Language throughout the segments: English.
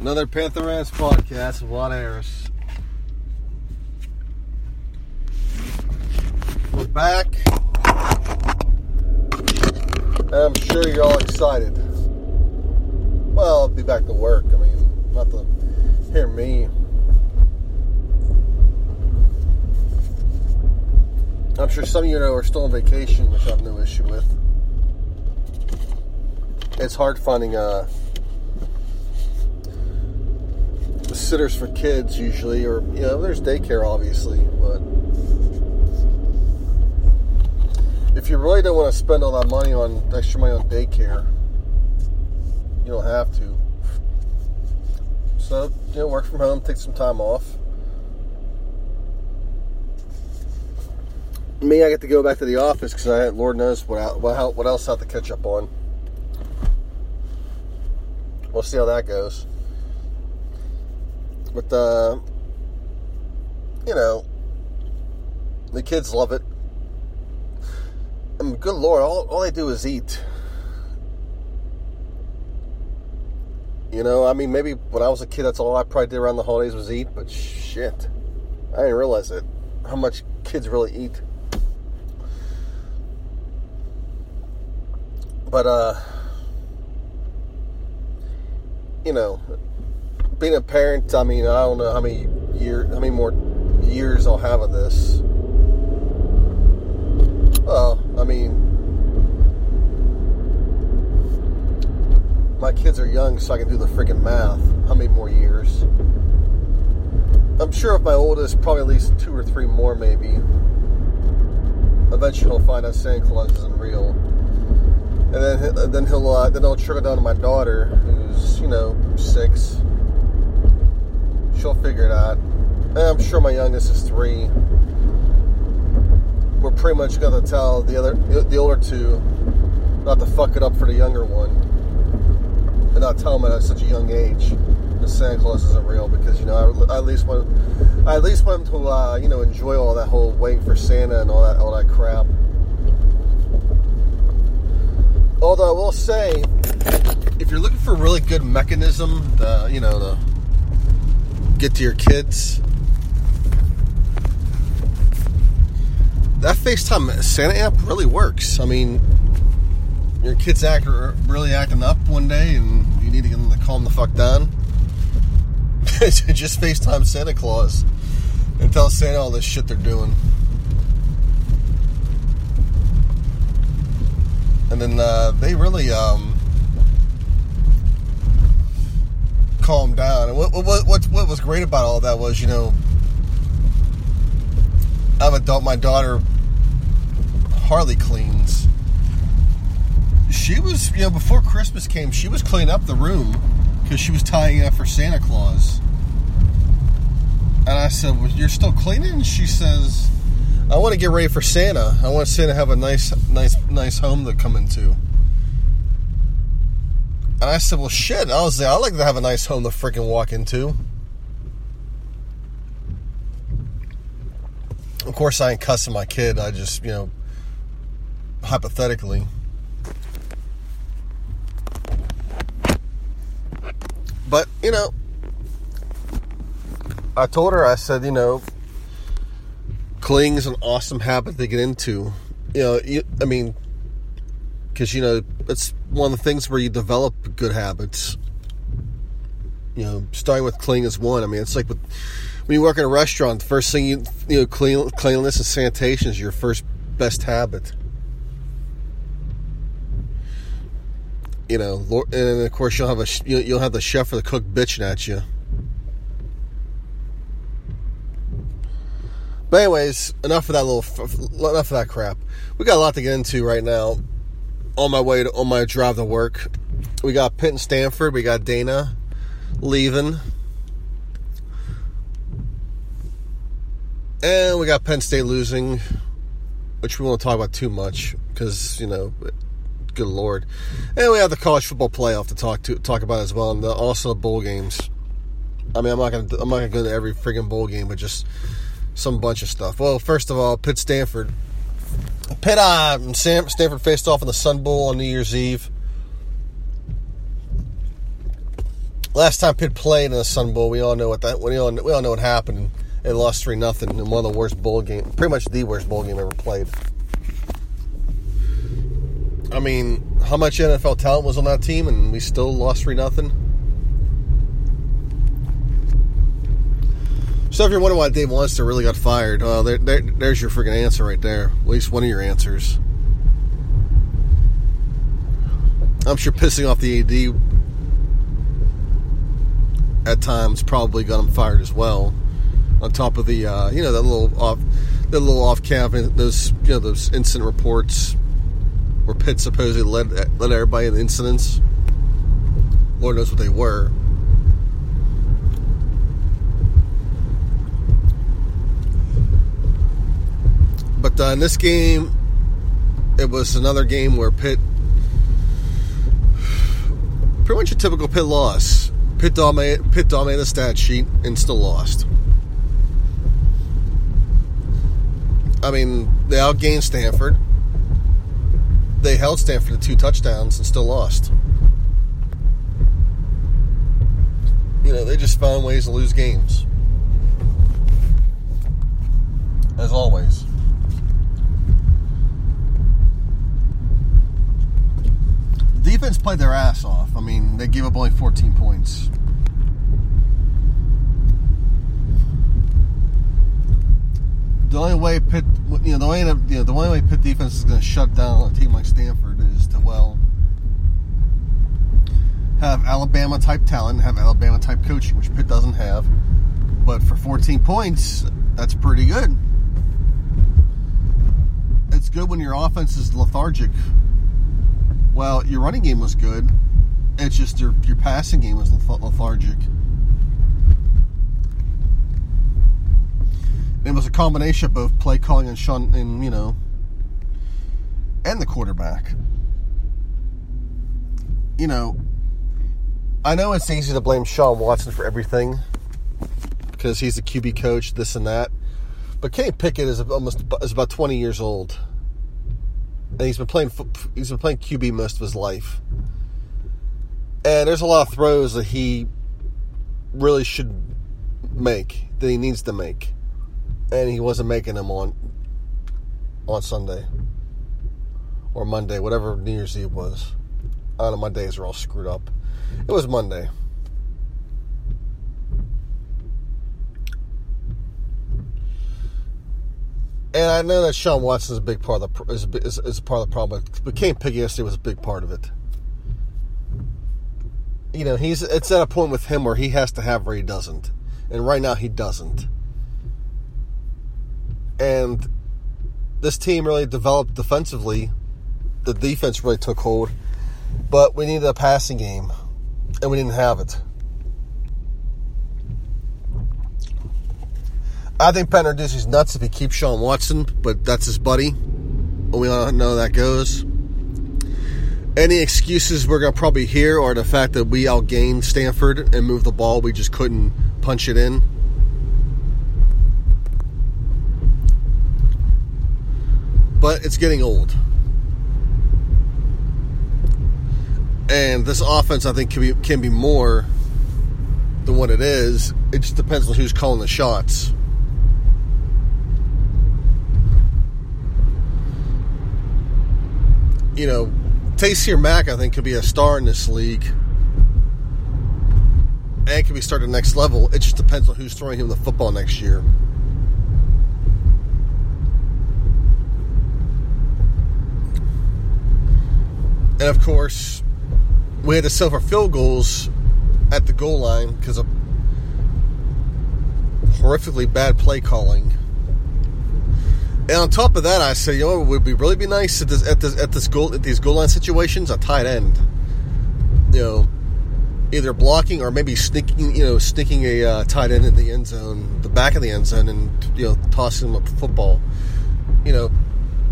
Another Panther Rants podcast with a lot of errors. We're back. I'm sure you're all excited. Well, I'll be back to work. I mean, not to hear me. I'm sure some of you know are still on vacation, which I have no issue with. It's hard finding sitters for kids usually, or there's daycare obviously, but if you really don't want to spend all that money on extra money on daycare, you don't have to. So work from home, take some time off. Me, I get to go back to the office because I had Lord knows what else I have to catch up on. We'll see how that goes. But, the kids love it. I mean, good Lord, all they do is eat. Maybe when I was a kid, that's all I probably did around the holidays was eat, but shit, I didn't realize it, how much kids really eat. But, being a parent, I mean, I don't know how many more years I'll have of this. Well, my kids are young, so I can do the freaking math. How many more years? I'm sure if my oldest, probably at least 2 or 3 more, maybe. Eventually, he'll find out Santa Claus isn't real, and then he'll trickle down to my daughter, who's 6. She'll figure it out. And I'm sure my youngest is 3. We're pretty much gonna tell the older two not to fuck it up for the younger one, and not tell them at such a young age that Santa Claus isn't real, because I at least want them to enjoy all that whole waiting for Santa and all that crap. Although I will say, if you're looking for a really good mechanism, to get to your kids, that FaceTime Santa app really works. I mean, your kids are really acting up one day, and you need to get them to calm the fuck down. Just FaceTime Santa Claus and tell Santa all this shit they're doing, and then they really calm down. And what was great about all that was, my daughter hardly cleans. She was, before Christmas came, she was cleaning up the room because she was tying it up for Santa Claus. And I said, "Well, you're still cleaning?" And she says, "I want to get ready for Santa. I want Santa to have a nice home to come into." And I said, "Well, shit." I was like, "I'd like to have a nice home to freaking walk into." Of course, I ain't cussing my kid. I just, hypothetically. But, I told her, I said, cleaning is an awesome habit to get into. Because, it's one of the things where you develop good habits. Starting with cleaning is one. I mean, it's like when you work in a restaurant, the first thing cleanliness and sanitation is your first best habit. You know, and of course you'll have the chef or the cook bitching at you. But anyways, enough of that crap. We got a lot to get into right now. On my drive to work, we got Pitt and Stanford. We got Dana leaving, and we got Penn State losing, which we won't talk about too much because good lord. And we have the college football playoff to talk about as well, and also bowl games. I mean, I'm not gonna go to every friggin' bowl game, but just some bunch of stuff. Well, first of all, Pitt and Stanford faced off in the Sun Bowl on New Year's Eve. Last time Pitt played in the Sun Bowl, we all know what happened. They lost 3-0 in one of the worst bowl games, pretty much the worst bowl game ever played. I mean, how much NFL talent was on that team, and we still lost 3-0? So if you're wondering why Dave Munster really got fired, there's your freaking answer right there. At least one of your answers. I'm sure pissing off the AD at times probably got him fired as well. On top of the that little off campus, those incident reports where Pitt supposedly led everybody in the incidents. Lord knows what they were. But in this game, it was another game where Pitt, pretty much a typical Pitt loss. Pitt dominated the stat sheet and still lost. I mean, they outgained Stanford. They held Stanford to 2 touchdowns and still lost. You know, they just found ways to lose games. As always. Defense played their ass off. I mean, they gave up only 14 points. The only way Pitt defense is going to shut down a team like Stanford is to have Alabama type talent, have Alabama type coaching, which Pitt doesn't have. But for 14 points, that's pretty good. It's good when your offense is lethargic. Well, your running game was good. It's just your passing game was lethargic. And it was a combination of both play calling and Sean, and the quarterback. You know, I know it's easy to blame Sean Watson for everything because he's the QB coach, this and that. But Kenny Pickett is about 20 years old. And he's been playing QB most of his life. And there's a lot of throws that he really should make, that he needs to make. And he wasn't making them on Sunday. Or Monday, whatever New Year's Eve was. I don't know, my days are all screwed up. It was Monday. And I know that Sean Watson is a part of the problem, but Kenny Pickett yesterday was a big part of it. You know, it's at a point with him where he has to have where he doesn't, and right now he doesn't. And this team really developed defensively; the defense really took hold, but we needed a passing game, and we didn't have it. I think Penn is nuts if he keeps Sean Watson, but that's his buddy. And we all know how that goes. Any excuses we're going to probably hear are the fact that we outgained Stanford and moved the ball. We just couldn't punch it in. But it's getting old. And this offense, I think, can be more than what it is. It just depends on who's calling the shots. You know, Taysir Mack, I think, could be a star in this league. And could be started next level. It just depends on who's throwing him the football next year. And, of course, we had to suffer field goals at the goal line because of horrifically bad play calling. And on top of that, I say, you know, it would be really be nice at these goal line situations, a tight end, you know, either blocking or maybe sneaking a tight end in the end zone, the back of the end zone, and you know, tossing them a football, you know,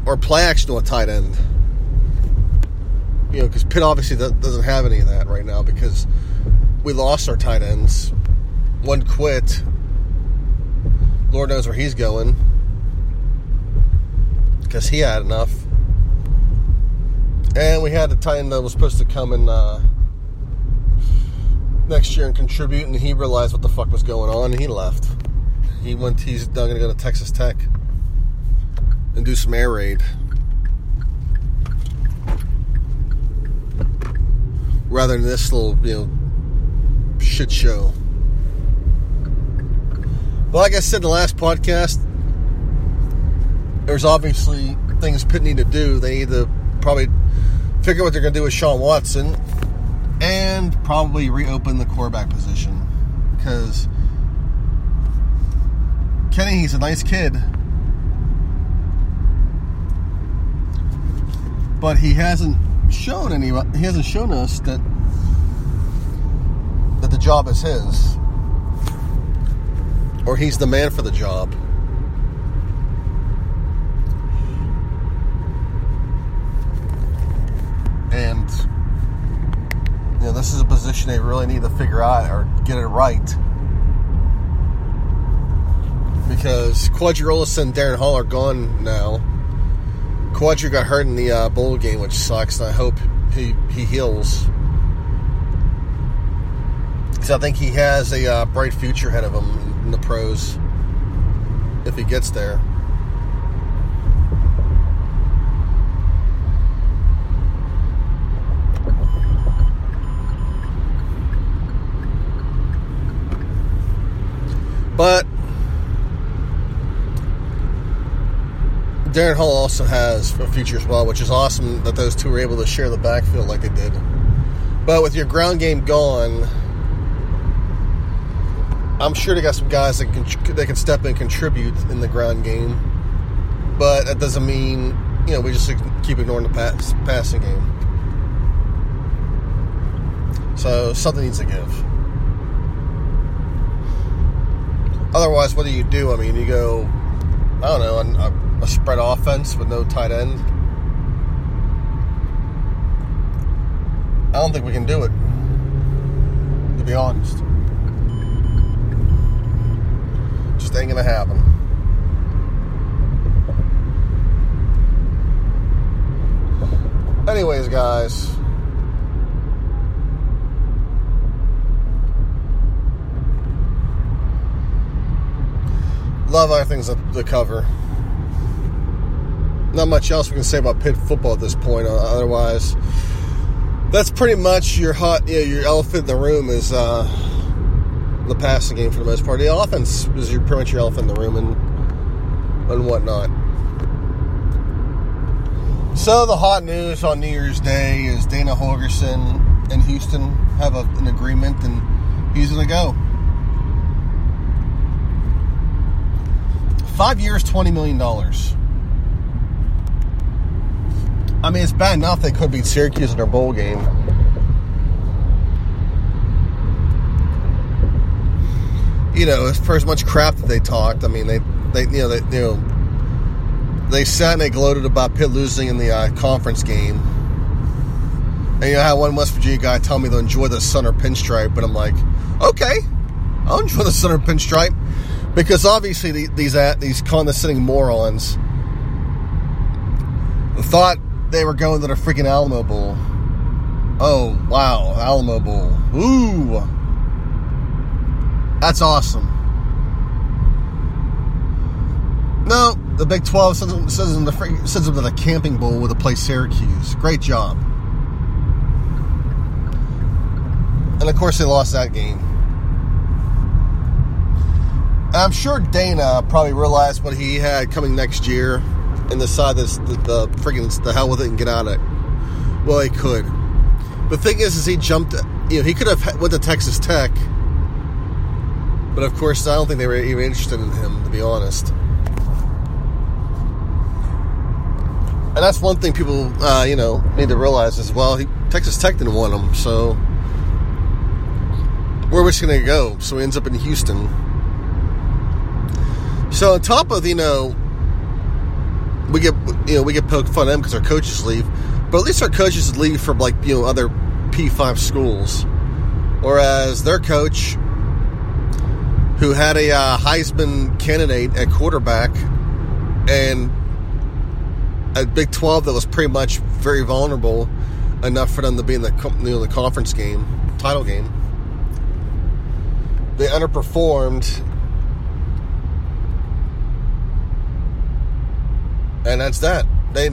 or play action to a tight end, you know, because Pitt obviously doesn't have any of that right now because we lost our tight ends. One quit. Lord knows where he's going. Because he had enough. And we had a tight end that was supposed to come in next year and contribute, and he realized what the fuck was going on, and he left. He's going to go to Texas Tech and do some air raid rather than this little, you know, shit show. Well, like I said in the last podcast, there's obviously things Pitt need to do. They need to probably figure out what they're going to do with Sean Watson and probably reopen the quarterback position. Because Kenny, he's a nice kid. But he hasn't shown us that the job is his. Or he's the man for the job. And, you know, this is a position they really need to figure out or get it right. Because Quadri Ollison and Darren Hall are gone now. Quadri got hurt in the bowl game, which sucks, and I hope he heals. Because I think he has a bright future ahead of him in the pros if he gets there. But Darren Hall also has a future as well, which is awesome that those two were able to share the backfield like they did. But with your ground game gone, I'm sure they got some guys that can step in and contribute in the ground game. But that doesn't mean, you know, we just keep ignoring the passing game. So something needs to give. Otherwise, what do? I mean, you go, I don't know, a spread offense with no tight end. I don't think we can do it, to be honest. Just ain't going to happen. Anyways, guys, love other things to cover. Not much else we can say about Pitt football at this point. Otherwise, that's pretty much your elephant in the room is the passing game for the most part. The offense is pretty much your elephant in the room and whatnot. So the hot news on New Year's Day is Dana Holgerson and Houston have an agreement, and he's going to go. 5 years, $20 million. I mean, it's bad enough they could beat Syracuse in their bowl game. You know, for as much crap that they talked, I mean, they sat and they gloated about Pitt losing in the conference game. And you know, I had one West Virginia guy tell me to enjoy the sun or pinstripe, but I'm like, okay, I'll enjoy the sun or pinstripe. Because obviously these condescending morons thought they were going to the freaking Alamo Bowl. Oh, wow, Alamo Bowl. Ooh. That's awesome. No, the Big 12 sends them to the Camping Bowl to play Syracuse. Great job. And, of course, they lost that game. I'm sure Dana probably realized what he had coming next year and decided the hell with it and get out of it. Well, he could. The thing is he jumped. You know, he could have went to Texas Tech, but of course, I don't think they were even interested in him, to be honest. And that's one thing people, you know, need to realize as well. Texas Tech didn't want him, so where was he going to go? So he ends up in Houston. So on top of, you know, we get poked fun at him because our coaches leave, but at least our coaches leave from, like, you know, other P5 schools, whereas their coach, who had a Heisman candidate at quarterback and a Big 12 that was pretty much very vulnerable enough for them to be in the, you know, the conference game, title game, they underperformed. And that's that. They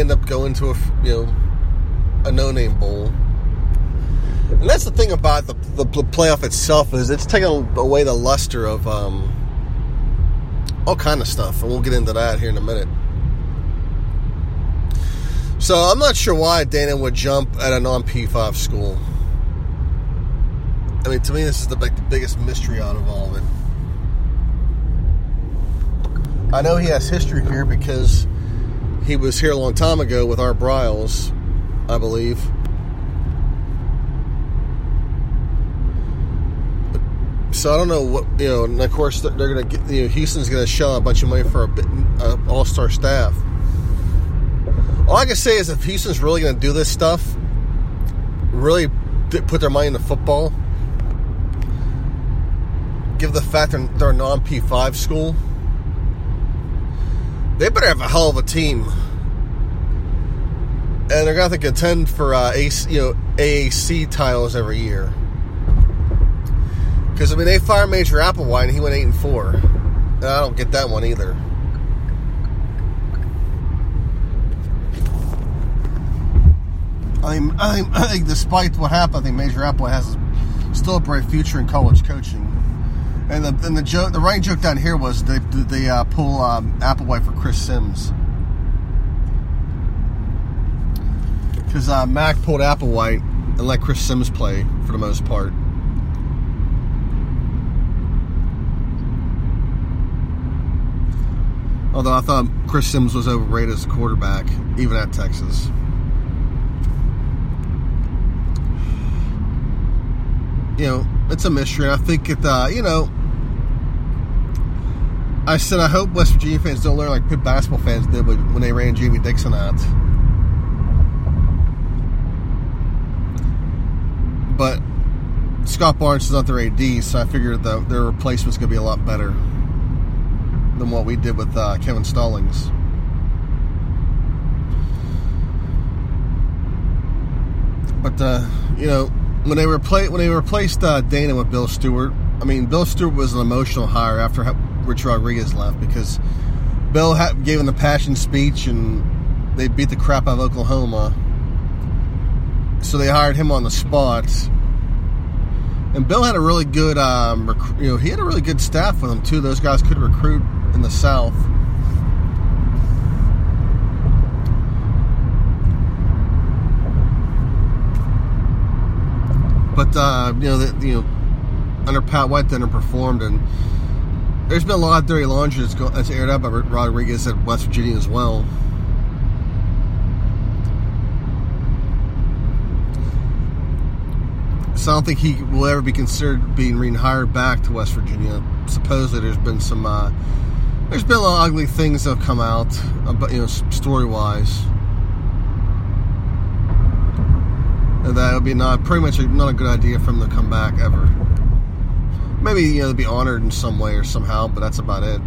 end up going to a no-name bowl. And that's the thing about the playoff itself, is it's taking away the luster of all kind of stuff, and we'll get into that here in a minute. So I'm not sure why Dana would jump at a non-P5 school. I mean, to me, this is the biggest mystery out of all of it. I know he has history here because he was here a long time ago with Art Bryles, I believe. So I don't know what, you know, and of course they're going to get, you know, Houston's going to shell a bunch of money for a all-star staff. All I can say is if Houston's really going to do this stuff, really put their money into football, give the fact they're a non-P5 school, they better have a hell of a team, and they're going to have to contend for AAC titles every year. Because I mean, they fired Major Applewhite and he went 8-4, and I don't get that one either. I think despite what happened, I think Major Applewhite has still a bright future in college coaching. And the running joke down here was they pull Applewhite for Chris Sims, because Mack pulled Applewhite and let Chris Sims play for the most part. Although I thought Chris Sims was overrated as a quarterback, even at Texas. You know, it's a mystery. I think it, I said I hope West Virginia fans don't learn like Pitt basketball fans did when they ran Jamie Dixon out. But Scott Barnes is not their AD, so I figured their replacement's going to be a lot better than what we did with Kevin Stallings. But, When they replaced Dana with Bill Stewart, I mean, Bill Stewart was an emotional hire after Richard Rodriguez left, because Bill gave him the passion speech and they beat the crap out of Oklahoma. So they hired him on the spot. And Bill had a really good, he had a really good staff with him too. Those guys could recruit in the South. But, under Pat White, they underperformed, and there's been a lot of dirty laundry that's aired out by Rodriguez at West Virginia as well. So I don't think he will ever be considered being rehired back to West Virginia. Supposedly there's been a lot of ugly things that have come out, story-wise. And that would be not a good idea for him to come back ever. Maybe, they'd be honored in some way or somehow, but that's about it.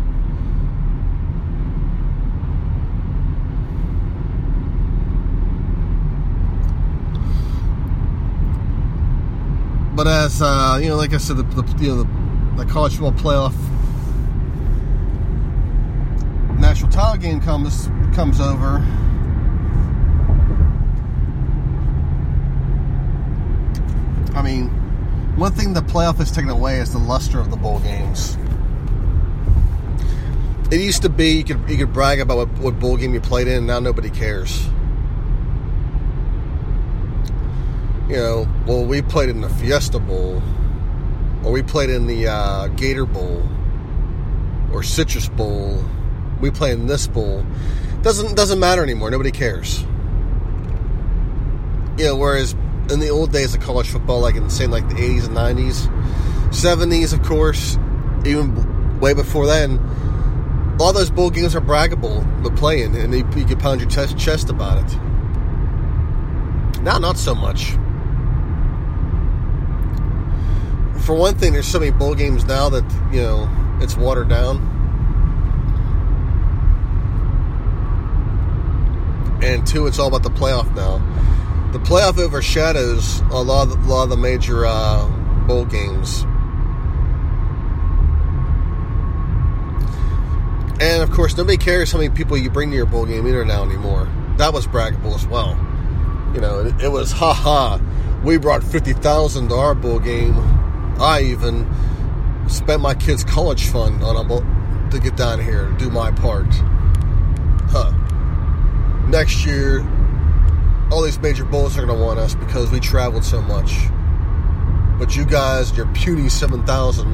But as, like I said, the college football playoff national title game comes over. I mean, one thing the playoff has taken away is the luster of the bowl games. It used to be you could brag about what bowl game you played in, and now nobody cares. you know, well, we played in the Fiesta Bowl, or we played in the Gator Bowl, or Citrus Bowl, we play in this bowl, doesn't matter anymore. Nobody cares. You know, whereas in the old days of college football, like in the same, like the 80s and 90s, 70s, of course, even way before then, all those bowl games are braggable to play in, and you could pound your chest about it. Now, not so much. For one thing, there's so many bowl games now that, you know, it's watered down. And two, it's all about the playoff now. The playoff overshadows a lot of the major bowl games. And, of course, nobody cares how many people you bring to your bowl game either now anymore. That was braggable as well. You know, it was, ha-ha, we brought 50,000 to our bowl game. I even spent my kids' college fund on a bowl to get down here and do my part. Huh. Next year, all these major bowls are going to want us because we traveled so much. But you guys, your puny 7,000,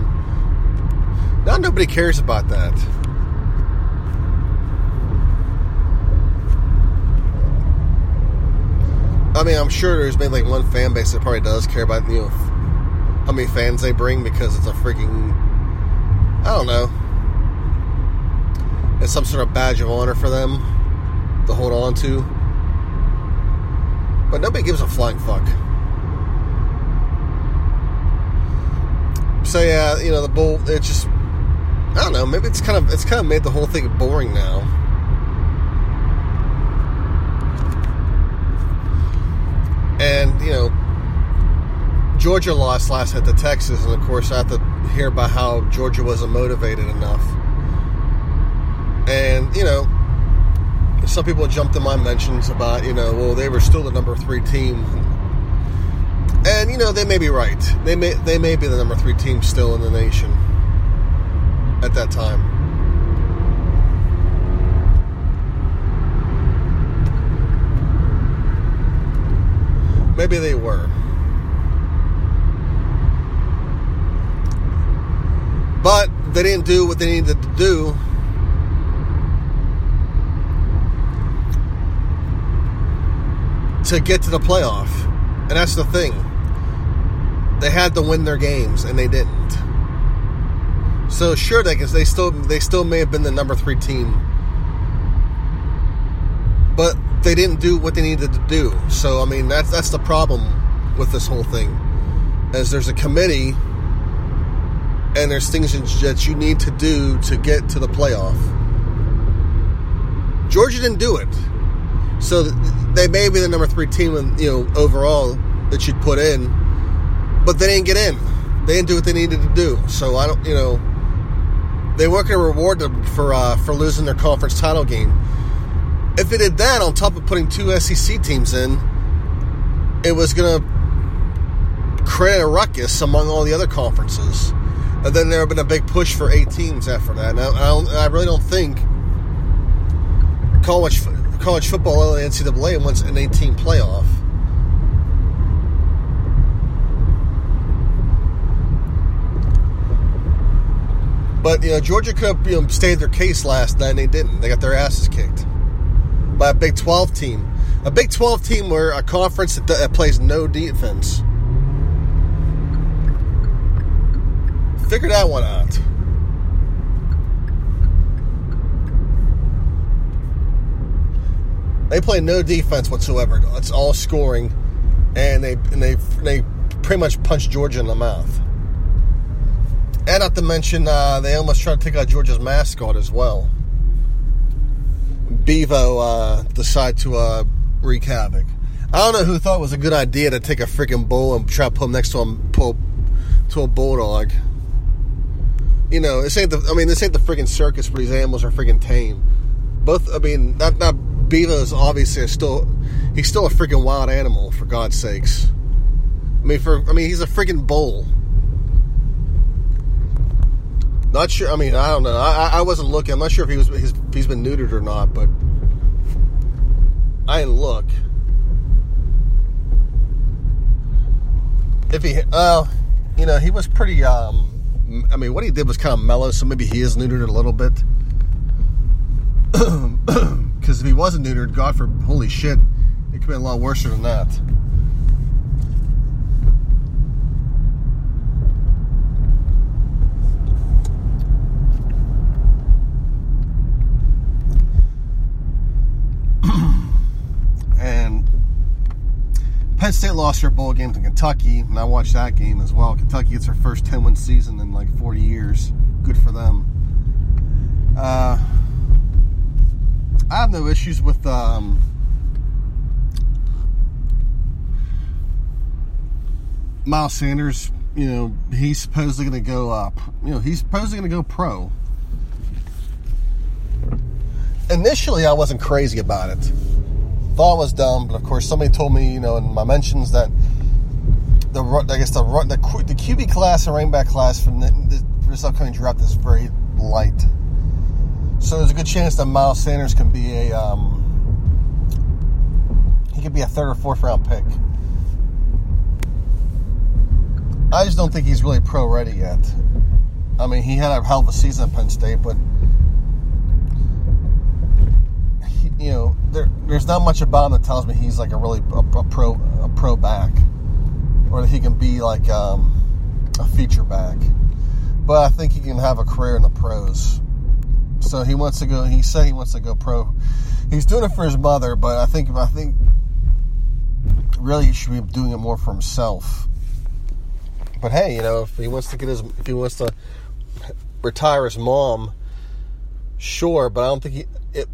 now nobody cares about that. I mean, I'm sure there's maybe like one fan base that probably does care about, you know, how many fans they bring because it's a freaking, I don't know, it's some sort of badge of honor for them to hold on to. But nobody gives a flying fuck. So yeah, you know, the bowl, it's just, I don't know, maybe it's kind of made the whole thing boring now. And, you know, Georgia lost last night to Texas, and of course I have to hear about how Georgia wasn't motivated enough. And, you know, some people jumped in my mentions about, you know, well, they were still the number 3 team. And, you know, they may be right. They may be the number 3 team still in the nation at that time. Maybe they were. But they didn't do what they needed to do. To get to the playoff. And that's the thing. They had to win their games and they didn't. So sure, they still may have been the number 3 team. But they didn't do what they needed to do. So I mean that's the problem with this whole thing. As there's a committee and there's things that you need to do to get to the playoff. Georgia didn't do it. So they may be the number 3 team, in, you know, overall that you'd put in, but they didn't get in. They didn't do what they needed to do. So I don't, you know, they weren't going to reward them for losing their conference title game. If they did that on top of putting 2 SEC teams in, it was going to create a ruckus among all the other conferences, and then there would have been a big push for 8 teams after that. And I really don't think college football and NCAA wants an 8-team playoff. But, you know, Georgia could have, you know, stayed their case last night, and they didn't. They got their asses kicked by a Big 12 team. A Big 12 team where a conference that plays no defense. Figure that one out. They play no defense whatsoever. It's all scoring, and they pretty much punch Georgia in the mouth. And not to mention, they almost tried to take out Georgia's mascot as well. Bevo decided to wreak havoc. I don't know who thought it was a good idea to take a freaking bull and try to put him next to a bulldog. You know, this ain't the freaking circus where these animals are freaking tame. Both, I mean, not. Bevo's obviously he's still a freaking wild animal, for God's sakes. I mean, he's a freaking bull. Not sure. I mean, I don't know. I wasn't looking. I'm not sure if he's been neutered or not, but I didn't look. If he, you know, he was pretty, I mean, what he did was kind of mellow, so maybe he is neutered a little bit. Because if he wasn't neutered, God for holy shit, it could have been a lot worse than that. And Penn State lost their bowl game to Kentucky, and I watched that game as well. Kentucky gets their first 10-win season in like 40 years. Good for them. I have no issues with Miles Sanders. You know, he's supposedly going to go up. You know, he's supposedly going to go pro. Initially, I wasn't crazy about it. Thought it was dumb, but of course, somebody told me, you know, in my mentions that the QB class and running back class from this upcoming draft is very light. So there's a good chance that Miles Sanders can be a third or fourth round pick. I just don't think he's really pro ready yet. I mean, he had a hell of a season at Penn State, but he, you know, there's not much about him that tells me he's like a really a pro back, or that he can be like a feature back. But I think he can have a career in the pros. So he wants to go. He said he wants to go pro. He's doing it for his mother, but I think really he should be doing it more for himself. But hey, you know, if he wants to retire his mom, sure. But I don't think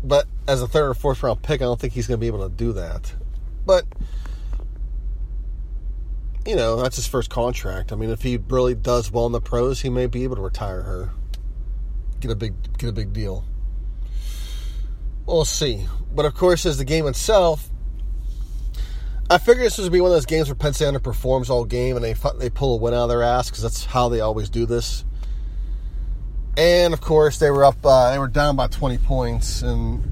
but as a third or fourth round pick, I don't think he's going to be able to do that. But you know, that's his first contract. I mean, if he really does well in the pros, he may be able to retire her. Get a big deal. We'll see. But of course, as the game itself, I figured this would be one of those games where Penn State underperforms all game and they pull a win out of their ass, because that's how they always do this. And of course, they were down by 20 points, and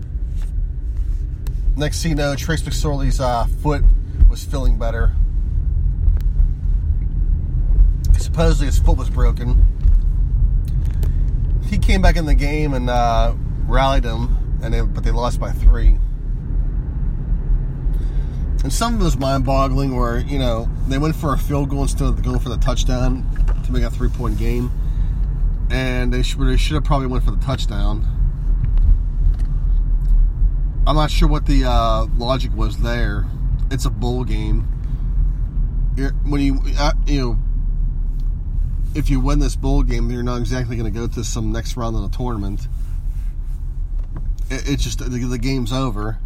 next thing you know, Trace McSorley's foot was feeling better. Supposedly, his foot was broken. He came back in the game and rallied them, but they lost by 3. And some of it was mind-boggling, where, you know, they went for a field goal instead of going for the touchdown to make a 3-point game, and they should have probably went for the touchdown. I'm not sure what the logic was there. It's a bowl game. When you you know, if you win this bowl game, you're not exactly going to go to some next round of the tournament. It's just the game's over.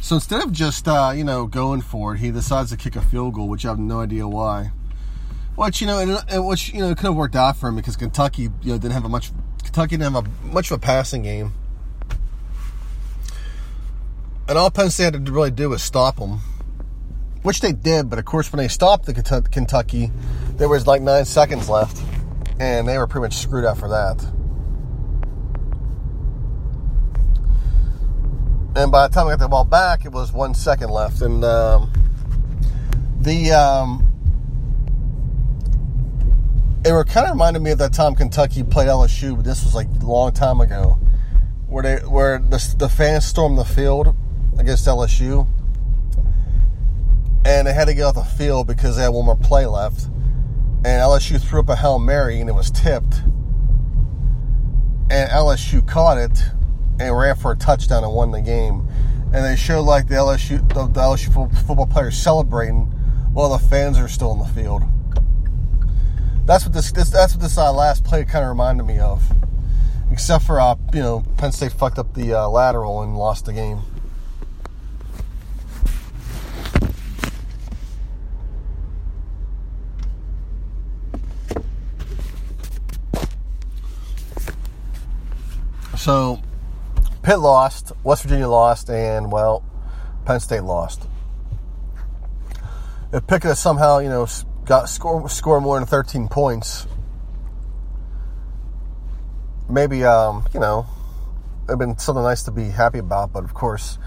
So instead of just you know, going for it, he decides to kick a field goal, which I have no idea why. Which, you know, which, you know, could have worked out for him, because Kentucky, you know, didn't have much of a passing game, and all Penn State had to really do was stop them, which they did. But of course, when they stopped the Kentucky, there was like 9 seconds left, and they were pretty much screwed out for that. And by the time I got the ball back, it was 1 second left, and it kind of reminded me of that time Kentucky played LSU, but this was like a long time ago, where the fans stormed the field against LSU, and they had to get off the field because they had one more play left. And LSU threw up a Hail Mary, and it was tipped. And LSU caught it and ran for a touchdown and won the game. And they showed like the LSU football players celebrating while the fans are still in the field. That's what this last play kind of reminded me of. Except for you know, Penn State fucked up the lateral and lost the game. So, Pitt lost, West Virginia lost, and, well, Penn State lost. If Pickett somehow, you know, got score more than 13 points, maybe, you know, it would have been something nice to be happy about. But, of course,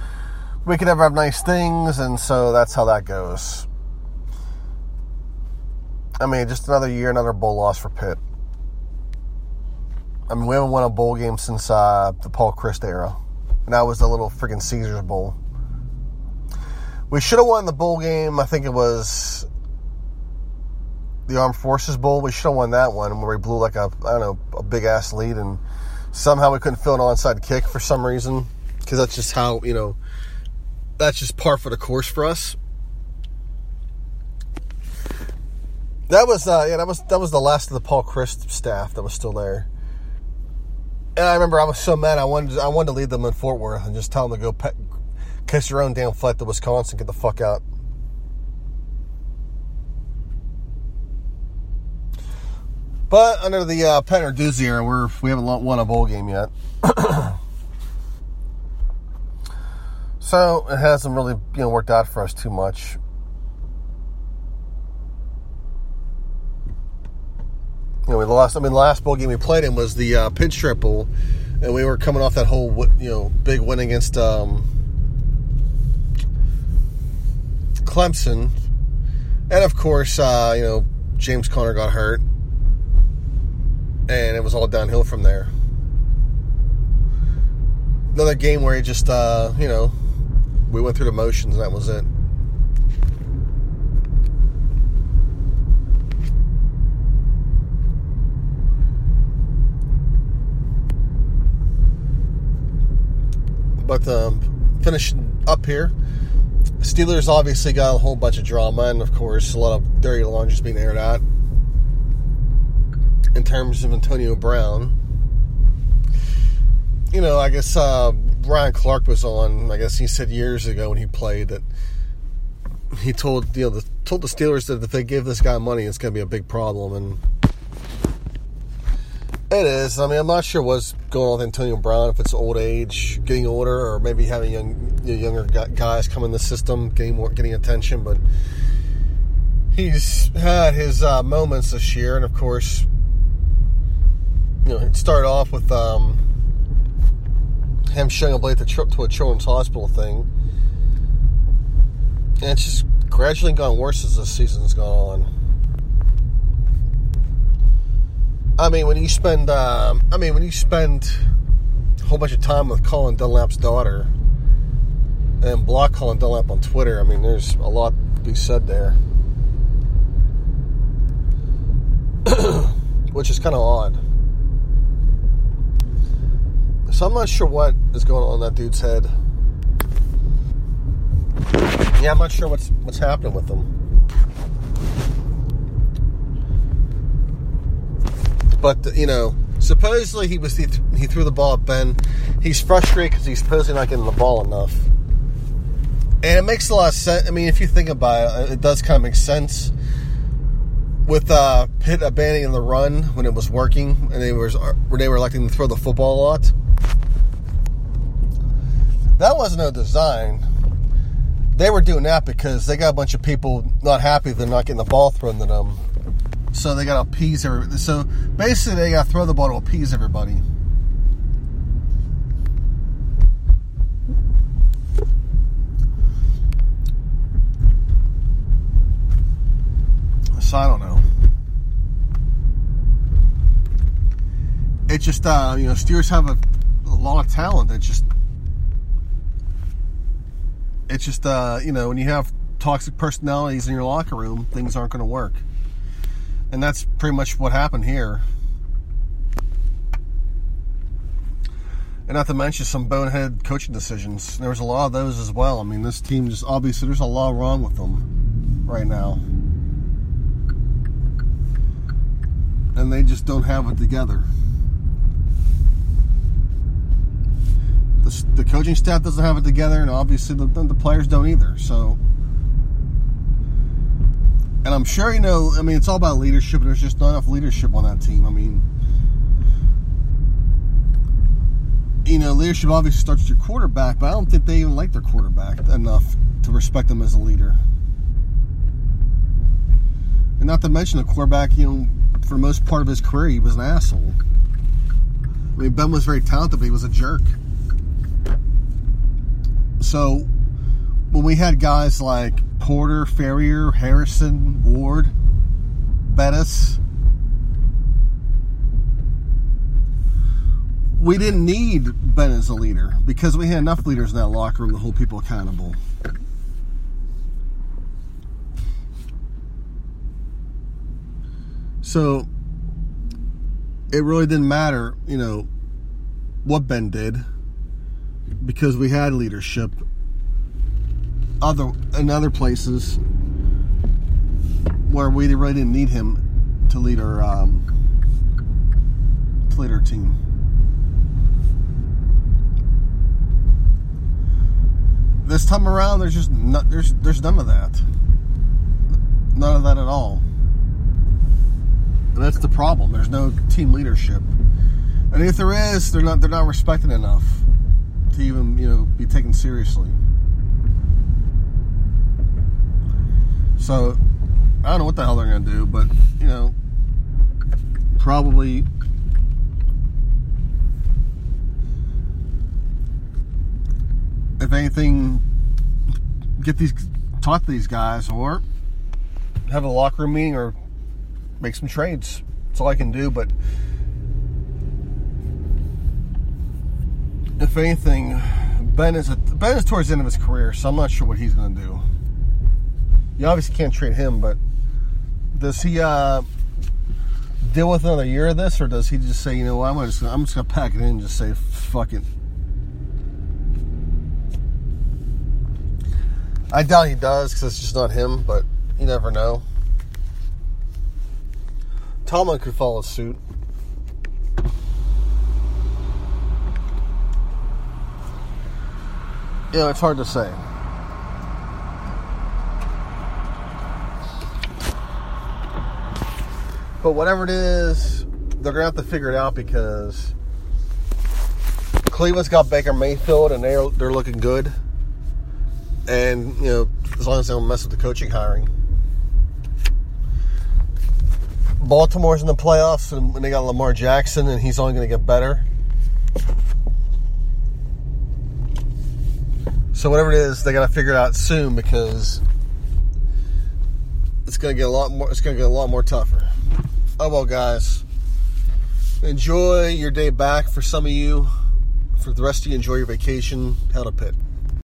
we could never have nice things, and so that's how that goes. I mean, just another year, another bowl loss for Pitt. I mean, we haven't won a bowl game since the Paul Chryst era. And that was the little freaking Caesars Bowl. We should have won the bowl game. I think it was the Armed Forces Bowl. We should have won that one where we blew like a big-ass lead. And somehow we couldn't fill an onside kick for some reason. Because that's just how, you know, that's just par for the course for us. That was, that was the last of the Paul Chryst staff that was still there. And I remember I was so mad. I wanted to leave them in Fort Worth and just tell them to go kiss your own damn flight to Wisconsin. Get the fuck out. But under the Penner Doozy era, we haven't won a bowl game yet. So it hasn't really worked out for us too much. The last bowl game we played in was the Pinstripe Bowl, and we were coming off that whole, big win against Clemson, and of course, James Conner got hurt, and it was all downhill from there. Another game where he just, we went through the motions, and that was it. But finishing up here, Steelers obviously got a whole bunch of drama, and of course a lot of dirty laundry's being aired out in terms of Antonio Brown. I guess Brian Clark was on. I guess he said years ago when he played that he told told the Steelers that if they give this guy money, it's going to be a big problem, and it is. I mean, I'm not sure what's going on with Antonio Brown, if it's old age, getting older, or maybe having younger guys come in the system, getting attention. But he's had his moments this year. And, of course, it started off with him showing up late to a children's hospital thing. And it's just gradually gone worse as the season's gone on. I mean, when you spend a whole bunch of time with Colin Dunlap's daughter and block Colin Dunlap on Twitter, I mean, there's a lot to be said there, which is kind of odd. So I'm not sure what is going on in that dude's head. Yeah, I'm not sure what's happening with him. But, supposedly he threw the ball at Ben. He's frustrated because he's supposedly not getting the ball enough. And it makes a lot of sense. I mean, if you think about it, it does kind of make sense. With Pitt abandoning the run when it was working, and they were electing to throw the football a lot. That wasn't no design. They were doing that because they got a bunch of people not happy they're not getting the ball thrown to them. So they got to appease everybody. So basically, they got to throw the ball to appease everybody. So I don't know. It just, Steelers have a lot of talent. When you have toxic personalities in your locker room, things aren't going to work. And that's pretty much what happened here. And not to mention some bonehead coaching decisions. There was a lot of those as well. I mean, this team just obviously there's a lot wrong with them right now. And they just don't have it together. The coaching staff doesn't have it together, and obviously the players don't either. So... And I'm sure, it's all about leadership, and there's just not enough leadership on that team. I mean, leadership obviously starts with your quarterback, but I don't think they even like their quarterback enough to respect him as a leader. And not to mention the quarterback, for the most part of his career, he was an asshole. I mean, Ben was very talented, but he was a jerk. So... When we had guys like Porter, Ferrier, Harrison, Ward, Bettis. We didn't need Ben as a leader because we had enough leaders in that locker room to hold people accountable. So it really didn't matter, you know, what Ben did because we had leadership in other places where we really didn't need him to lead our team. This time around, there's none of that. None of that at all. And that's the problem. There's no team leadership. And if there is, they're not respected enough to even, you know, be taken seriously. So, I don't know what the hell they're going to do, but, you know, probably if anything, talk to these guys or have a locker room meeting or make some trades. That's all I can do, but if anything, Ben is towards the end of his career, so I'm not sure what he's going to do. You obviously can't trade him, but does he deal with another year of this, or does he just say, you know what, I'm just going to pack it in and just say, fuck it. I doubt he does because it's just not him, but you never know. Tomlin could follow suit. You know, it's hard to say. But whatever it is, they're going to have to figure it out because Cleveland's got Baker Mayfield and they're looking good. And, you know, as long as they don't mess with the coaching hiring. Baltimore's in the playoffs, and they got Lamar Jackson, and he's only going to get better. So whatever it is, they got to figure it out soon because it's going to get a lot more tougher. Oh well, guys. Enjoy your day back for some of you. For the rest of you, enjoy your vacation. Head to Pitt.